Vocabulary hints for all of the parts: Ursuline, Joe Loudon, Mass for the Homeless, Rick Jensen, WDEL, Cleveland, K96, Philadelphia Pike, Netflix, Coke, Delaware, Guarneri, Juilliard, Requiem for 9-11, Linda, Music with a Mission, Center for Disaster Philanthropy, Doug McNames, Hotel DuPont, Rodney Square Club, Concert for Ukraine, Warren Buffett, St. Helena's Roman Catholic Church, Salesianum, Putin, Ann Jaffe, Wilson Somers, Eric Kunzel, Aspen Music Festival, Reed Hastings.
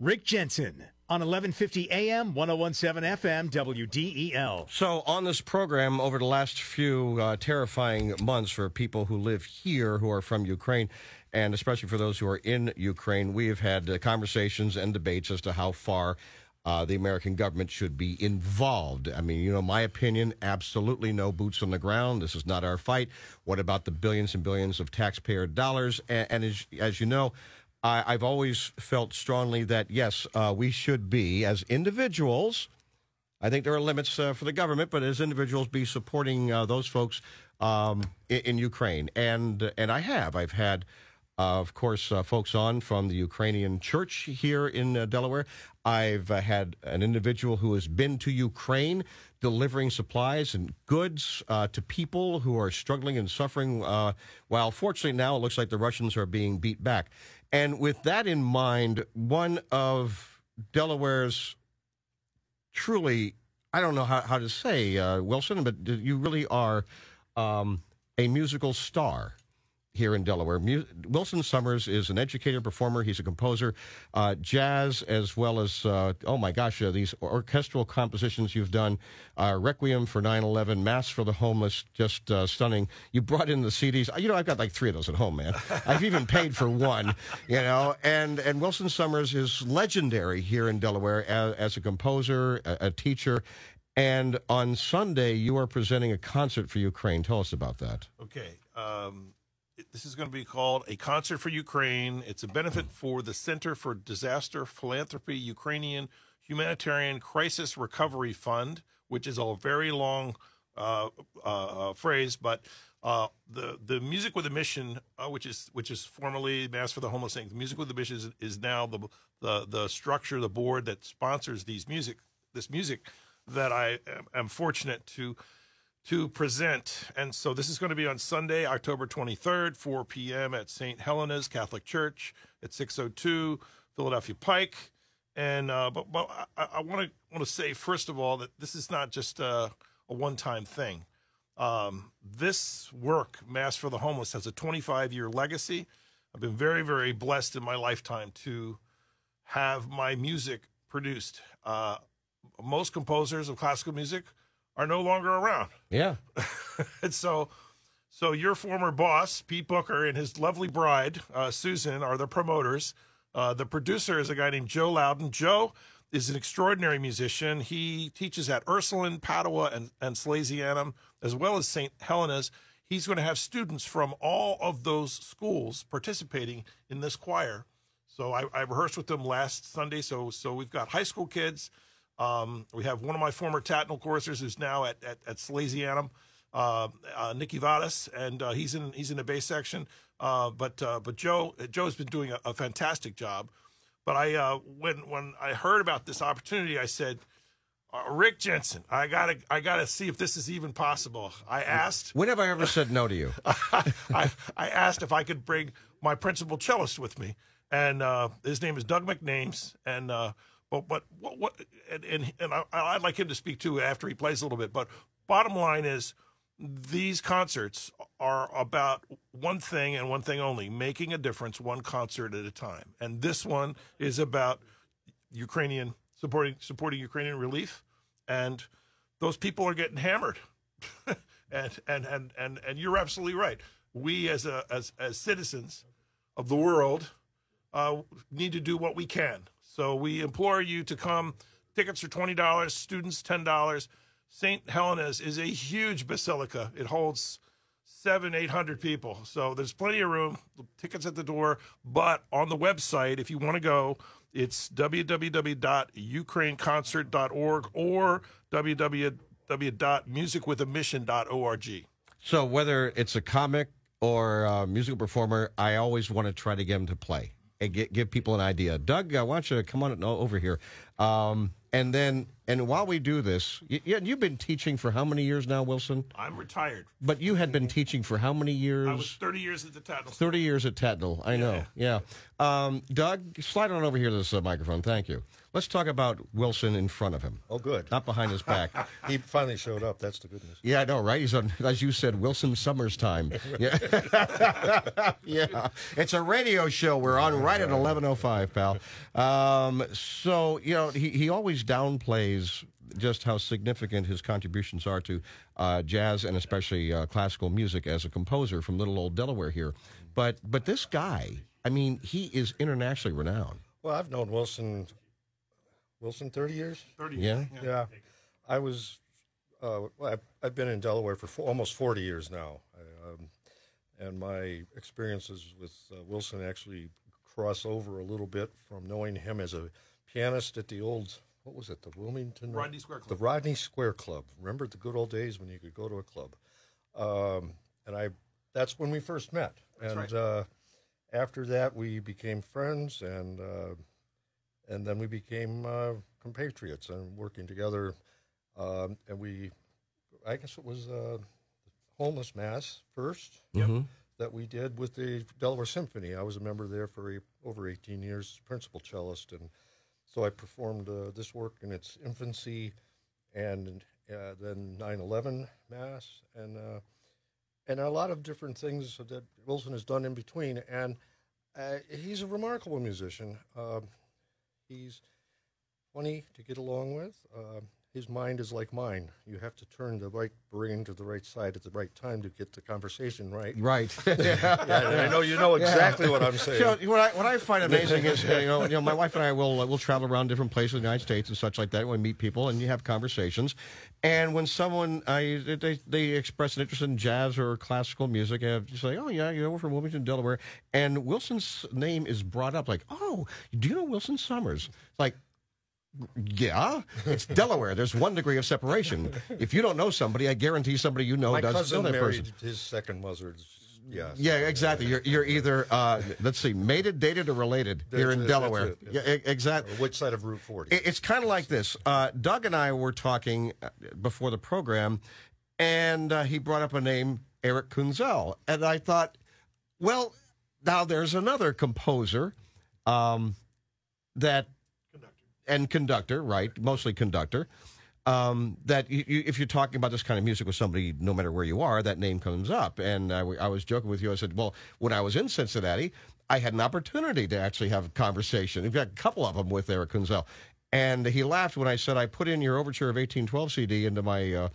Rick Jensen on 1150 AM, 101.7 FM, WDEL. So on this program, over the last few terrifying months for people who live here who are from Ukraine, and especially for those who are in Ukraine, we have had conversations and debates as to how far the American government should be involved. I mean, you know, my opinion, absolutely no boots on the ground. This is not our fight. What about the billions and billions of taxpayer dollars? And as you know, I've always felt strongly that, yes, we should be, as individuals, I think there are limits for the government, but as individuals, be supporting those folks in Ukraine. And I have. I've had, of course, folks on from the Ukrainian church here in Delaware. I've had an individual who has been to Ukraine delivering supplies and goods to people who are struggling and suffering, while fortunately now it looks like the Russians are being beat back. And with that in mind, one of Delaware's truly, I don't know how to say, Wilson, but you really are a musical star here in Delaware. Wilson Somers is an educator, performer. He's a composer, jazz, as well as, these orchestral compositions you've done, Requiem for 9-11, Mass for the Homeless, just stunning. You brought in the CDs. You know, I've got like 3 of those at home, man. I've even paid for one, you know. And Wilson Somers is legendary here in Delaware as a composer, a teacher. And on Sunday, you are presenting a concert for Ukraine. Tell us about that. Okay. This is going to be called A Concert for Ukraine. It's a benefit for the Center for Disaster Philanthropy Ukrainian Humanitarian Crisis Recovery Fund, which is a very long phrase, but the Music with a Mission, which is formerly Mass for the Homeless, the Music with a Mission is now the structure, the board that sponsors this music that I am fortunate to present. And so this is going to be on Sunday, October 23rd, 4 p.m. at St. Helena's Catholic Church at 602 Philadelphia Pike. And but I want to say, first of all, that this is not just a one-time thing. This work, Mass for the Homeless, has a 25-year legacy. I've been very, very blessed in my lifetime to have my music produced. Most composers of classical music are no longer around. Yeah. And so your former boss, Pete Booker, and his lovely bride, Susan, are the promoters. The producer is a guy named Joe Loudon. Joe is an extraordinary musician. He teaches at Ursuline, Padua, and Salesianum, as well as St. Helena's. He's going to have students from all of those schools participating in this choir. So I rehearsed with them last Sunday, so we've got high school kids. We have one of my former Tatnall choristers who's now at Salesianum, Nicky Vadas, and he's in the bass section. But Joe's been doing a fantastic job. But I when I heard about this opportunity, I said, Rick Jensen, I gotta see if this is even possible. I asked. When have I ever said no to you? I asked if I could bring my principal cellist with me, and his name is Doug McNames, and. I'd like him to speak too after he plays a little bit. But bottom line is, these concerts are about one thing and one thing only: making a difference, one concert at a time. And this one is about Ukrainian supporting Ukrainian relief, and those people are getting hammered. and you're absolutely right. We as citizens of the world need to do what we can. So we implore you to come. Tickets are $20, students $10. St. Helena's is a huge basilica. It holds 700-800 people. So there's plenty of room, tickets at the door. But on the website, if you want to go, it's www.ukraineconcert.org or www.musicwithamission.org. So whether it's a comic or a musical performer, I always want to try to get them to play. And give people an idea. Doug, why don't you come on over here? And then And while we do this, you've been teaching for how many years now, Wilson? I'm retired. But you had been teaching for how many years? I was 30 years at the Tatnall. 30 years at Tatnall, I know, yeah. Doug, slide on over here to this microphone, thank you. Let's talk about Wilson in front of him. Oh, good. Not behind his back. He finally showed up, that's the good news. Yeah, I know, right? He's on, as you said, Wilson Somers time. Yeah. Yeah. It's a radio show. We're on right at 11:05, pal. So, you know, he always downplays just how significant his contributions are to jazz and especially classical music as a composer from little old Delaware here. But this guy, I mean, he is internationally renowned. Well, I've known Wilson 30 years? 30 years. Yeah. Yeah. I was, I've been in Delaware for almost 40 years now. And my experiences with Wilson actually cross over a little bit from knowing him as a pianist at the old... What was it, the Wilmington? Rodney Square Club. The Rodney Square Club. Remember the good old days when you could go to a club? That's when we first met. That's right. After that, we became friends, and then we became compatriots and working together. I guess it was Homeless Mass first that we did with the Delaware Symphony. I was a member there for over 18 years, principal cellist, and so I performed this work in its infancy, and then 9/11 Mass, and a lot of different things that Wilson has done in between. And he's a remarkable musician. He's funny to get along with. His mind is like mine. You have to turn the right brain to the right side at the right time to get the conversation right. Right. Yeah, I know you know exactly what I'm saying. You know, what I find amazing is, you know, my wife and I will travel around different places in the United States and such like that. We meet people and you have conversations. And when someone, they express an interest in jazz or classical music, and you say, oh, yeah, you know, we're from Wilmington, Delaware. And Wilson's name is brought up like, oh, do you know Wilson Somers? Like, yeah, it's Delaware. There's one degree of separation. If you don't know somebody, I guarantee somebody you know does know that person. My cousin married his second mother's. Yes. Yeah, exactly. You're either, let's see, mated, dated, or related here in Delaware. Yeah, exactly. Which side of Route 40? It's kind of like this. Doug and I were talking before the program, and he brought up a name, Eric Kunzel. And I thought, well, now there's another composer that... And conductor, right? Mostly conductor. That if you're talking about this kind of music with somebody, no matter where you are, that name comes up. And I was joking with you. I said, well, when I was in Cincinnati, I had an opportunity to actually have a conversation. We've got a couple of them with Eric Kunzel. And he laughed when I said, I put in your Overture of 1812 CD into my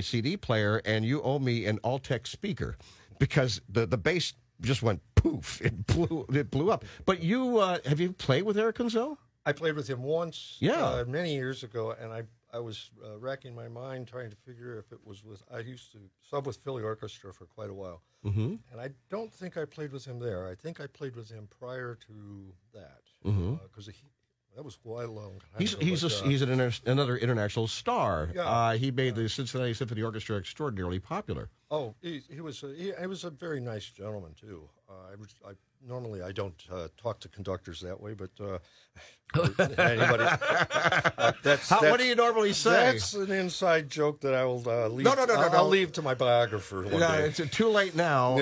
CD player, and you owe me an Altec speaker because the bass just went poof. It blew up. But you, have you played with Eric Kunzel? I played with him once many years ago, and I was racking my mind trying to figure if it was with... I used to sub with Philly Orchestra for quite a while, and I don't think I played with him there. I think I played with him prior to that, because that was quite a long time. He's another international star. Yeah. He made the Cincinnati Symphony Orchestra extraordinarily popular. Oh, he was a very nice gentleman, too. Normally, I don't talk to conductors that way, but anybody. What do you normally say? That's an inside joke that I will leave. I'll leave to my biographer one day. It's too late now.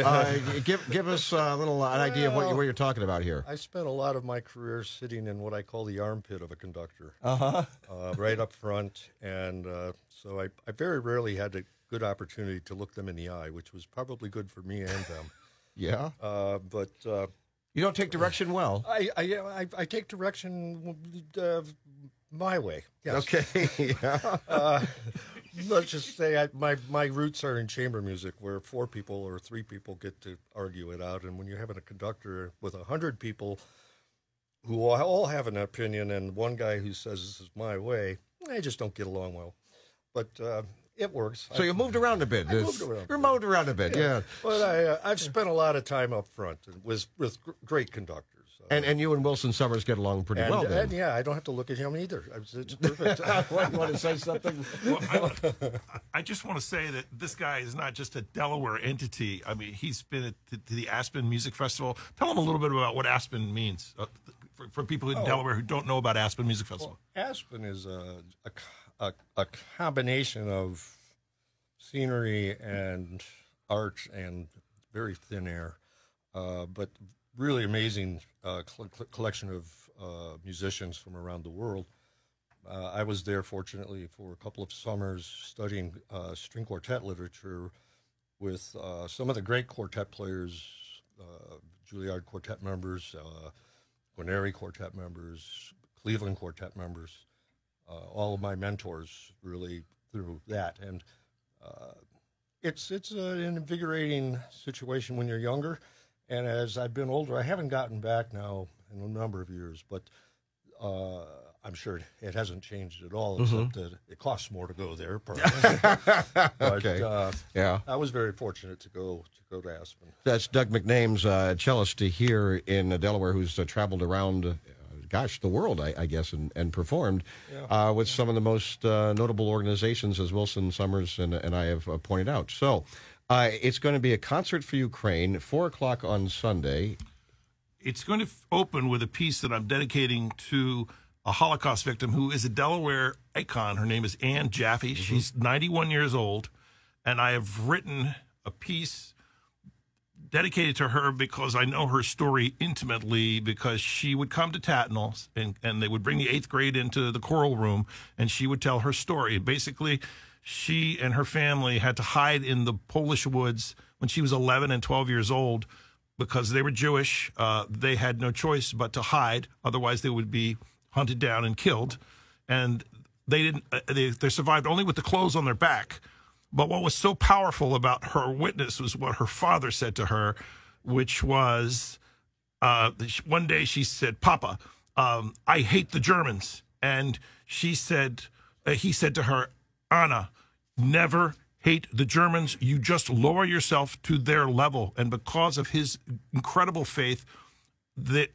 Give us a little idea of what you're talking about here. I spent a lot of my career sitting in what I call the armpit of a conductor, right up front, and so I very rarely had a good opportunity to look them in the eye, which was probably good for me and them. Yeah, but you don't take direction well. I take direction my way. Yes. Okay. Yeah. Let's just say my roots are in chamber music, where four people or three people get to argue it out, and when you're having a conductor with 100 people who all have an opinion, and one guy who says this is my way, I just don't get along well. But. It works. So you moved around a bit. Moved around a bit. Yeah. But I've spent a lot of time up front with great conductors. And you and Wilson Somers get along pretty well. Then. And yeah, I don't have to look at him either. It's perfect. You want to say something? Well, I just want to say that this guy is not just a Delaware entity. I mean, he's been at the Aspen Music Festival. Tell him a little bit about what Aspen means for people in Delaware who don't know about Aspen Music Festival. Well, Aspen is a a combination of scenery and arch and very thin air, but really amazing collection of musicians from around the world. I was there, fortunately, for a couple of summers studying string quartet literature with some of the great quartet players, Juilliard quartet members, Guarneri quartet members, Cleveland quartet members, all of my mentors really through that. And it's an invigorating situation when you're younger. And as I've been older, I haven't gotten back now in a number of years, but I'm sure it hasn't changed at all, except that it costs more to go there. But, okay. Yeah. I was very fortunate to go to Aspen. That's Doug McNames, cellist here in Delaware, who's traveled around, the world, I guess, and performed with some of the most notable organizations, as Wilson Somers and I have pointed out. So it's going to be a concert for Ukraine, 4 o'clock on Sunday. It's going to open with a piece that I'm dedicating to a Holocaust victim who is a Delaware icon. Her name is Ann Jaffe. Mm-hmm. She's 91 years old, and I have written a piece dedicated to her because I know her story intimately, because she would come to Tatnall, and they would bring the 8th grade into the choral room, and she would tell her story. Basically, she and her family had to hide in the Polish woods when she was 11 and 12 years old because they were Jewish. They had no choice but to hide. Otherwise, they would be hunted down and killed. And they didn't. They survived only with the clothes on their back. But what was so powerful about her witness was what her father said to her, which was, one day she said, "Papa, I hate the Germans." And she said, he said to her, "Anna, never hate the Germans. You just lower yourself to their level." And because of his incredible faith, that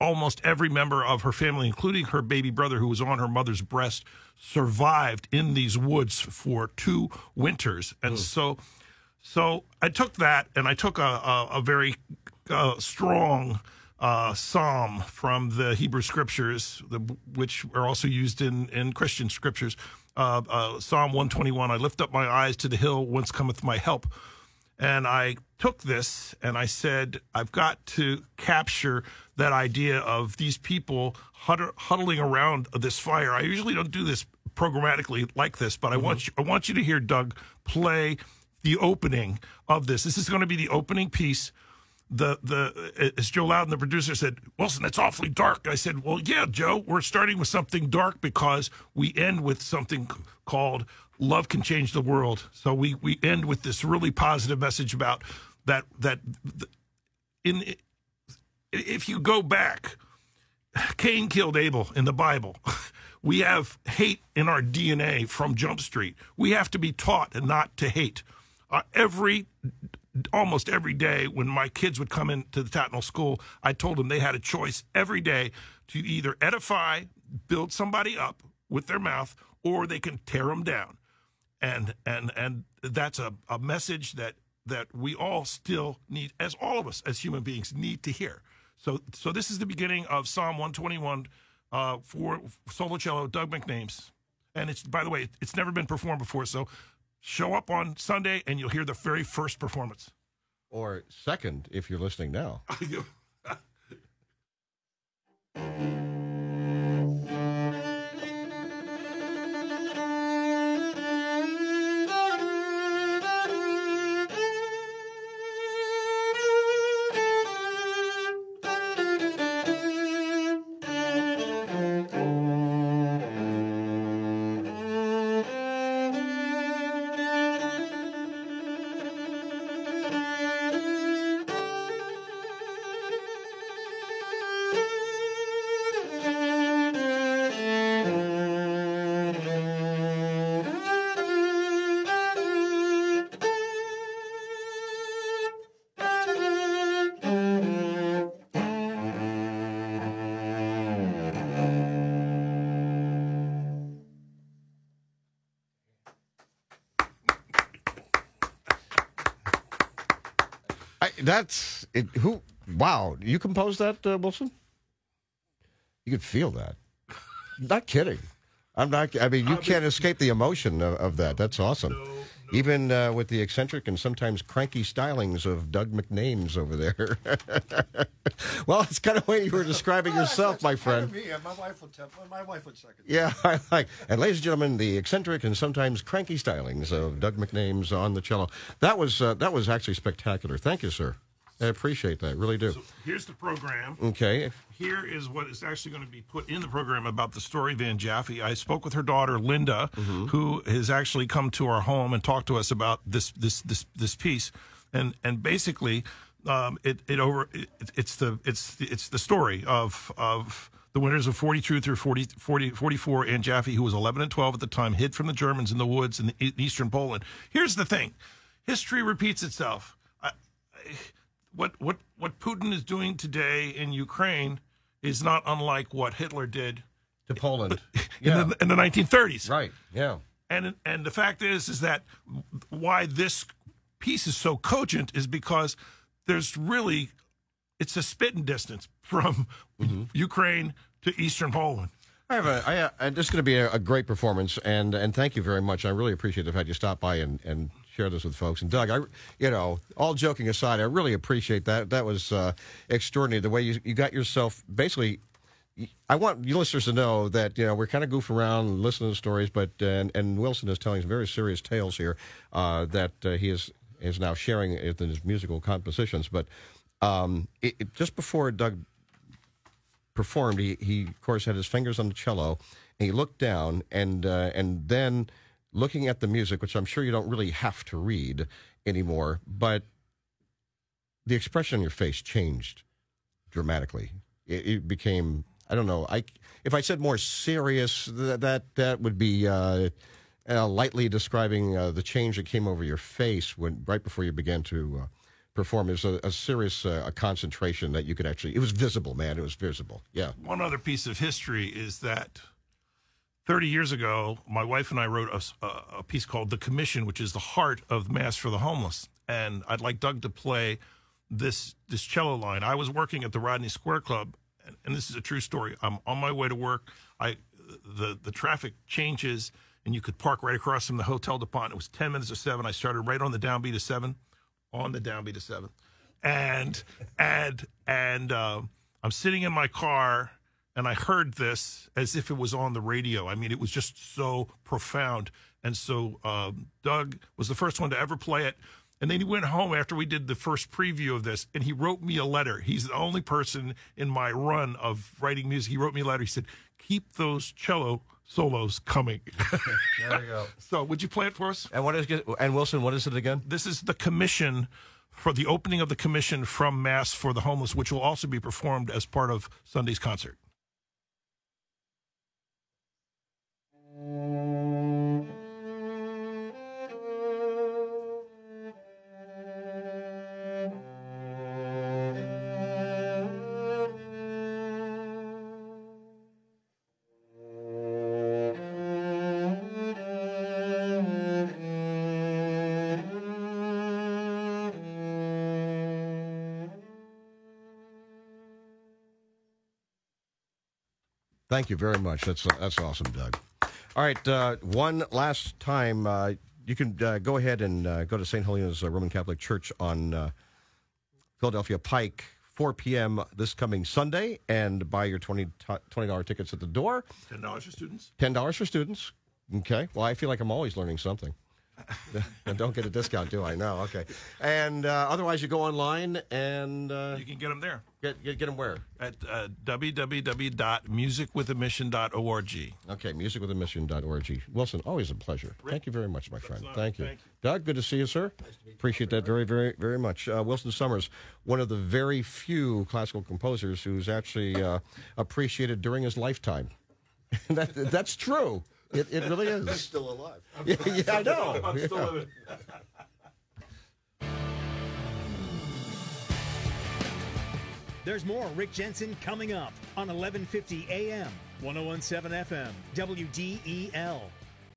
almost every member of her family, including her baby brother who was on her mother's breast, survived in these woods for 2 winters. And so I took that, and I took a very strong psalm from the Hebrew scriptures, which are also used in Christian scriptures, Psalm 121. "I lift up my eyes to the hill, whence cometh my help." And I took this and I said, I've got to capture that idea of these people huddling around this fire. I usually don't do this programmatically like this, but I want you to hear Doug play the opening of this. This is going to be the opening piece. As Joe Loudon, the producer, said, "Wilson, that's awfully dark." I said, "Well, yeah, Joe, we're starting with something dark because we end with something called Love Can Change the World." So we end with this really positive message about that if you go back, Cain killed Abel in the Bible. We have hate in our DNA from Jump Street. We have to be taught not to hate. Almost every day when my kids would come into the Tatnall school, I told them they had a choice every day to either edify, build somebody up with their mouth, or they can tear them down. And that's a message that we all still need, as all of us as human beings need to hear. So this is the beginning of Psalm 121 for solo cello, Doug McNames. And it's, by the way, it's never been performed before, so show up on Sunday and you'll hear the very first performance. Or second, if you're listening now. That's it. Who? Wow! You composed that, Wilson? You could feel that. Not kidding. I'm not. I mean, you can't escape the emotion of that. That's awesome. Even with the eccentric and sometimes cranky stylings of Doug McNames over there. Well, it's kind of the way you were describing yourself, my friend. Kind of me. My wife would second. Yeah, I like. And ladies and gentlemen, the eccentric and sometimes cranky stylings of Doug McNames on the cello. That was actually spectacular. Thank you, sir. I appreciate that. Really do. So here's the program. Okay. Here is what is actually going to be put in the program about the story of Ann Jaffe. I spoke with her daughter, Linda, mm-hmm. who has actually come to our home and talked to us about this piece. And basically, it's the story of the winters of 42 through 44, Ann Jaffe, who was 11 and 12 at the time, hid from the Germans in the woods in eastern Poland. Here's the thing. History repeats itself. What Putin is doing today in Ukraine is not unlike what Hitler did to Poland in the 1930s. Right. Yeah. And the fact is that why this piece is so cogent is because it's a spitting distance from mm-hmm. Ukraine to Eastern Poland. This is going to be a great performance, and thank you very much. I really appreciate the fact you stopped by and share this with folks. And Doug, all joking aside, I really appreciate that. That was extraordinary. The way you got yourself, basically, I want you listeners to know that we're kind of goofing around and listening to stories, but and Wilson is telling some very serious tales here that he is now sharing in his musical compositions. But just before Doug performed, he of course had his fingers on the cello, and he looked down and then, looking at the music, which I'm sure you don't really have to read anymore, but the expression on your face changed dramatically. It became, I don't know, if I said more serious, that would be lightly describing the change that came over your face right before you began to perform. It was a serious a concentration that you could actually, it was visible, man, it was visible, yeah. One other piece of history is that 30 years ago, my wife and I wrote a piece called The Commission, which is the heart of Mass for the Homeless. And I'd like Doug to play this cello line. I was working at the Rodney Square Club, and this is a true story. I'm on my way to work. The traffic changes, and you could park right across from the Hotel DuPont. It was 10 minutes to 7. I started right on the downbeat of 7, And I'm sitting in my car, and I heard this as if it was on the radio. I mean, it was just so profound. And so Doug was the first one to ever play it. And then he went home after we did the first preview of this, and he wrote me a letter. He's the only person in my run of writing music. He wrote me a letter. He said, keep those cello solos coming. There you go. So would you play it for us? And Wilson, what is it again? This is The Commission, for the opening of The Commission from Mass for the Homeless, which will also be performed as part of Sunday's concert. Thank you very much. That's awesome, Doug. All right, one last time, you can go ahead and go to St. Helena's Roman Catholic Church on Philadelphia Pike, 4 p.m. this coming Sunday, and buy your $20 tickets at the door. $10 for students? $10 for students. Okay. Well, I feel like I'm always learning something. And don't get a discount, do I? No, okay. And otherwise, you go online and you can get them there. Get them where? At www.musicwithamission.org. Okay, musicwithamission.org. Wilson, always a pleasure. Rick, thank you very much, my friend. Thank you. Doug, good to see you, sir. Nice to meet you. Appreciate that very, very, very much. Wilson Somers, one of the very few classical composers who's actually appreciated during his lifetime. That's true. It really is. I'm still alive. Yeah, I know. I'm still living. There's more Rick Jensen coming up on 1150 AM, 101.7 FM, WDEL.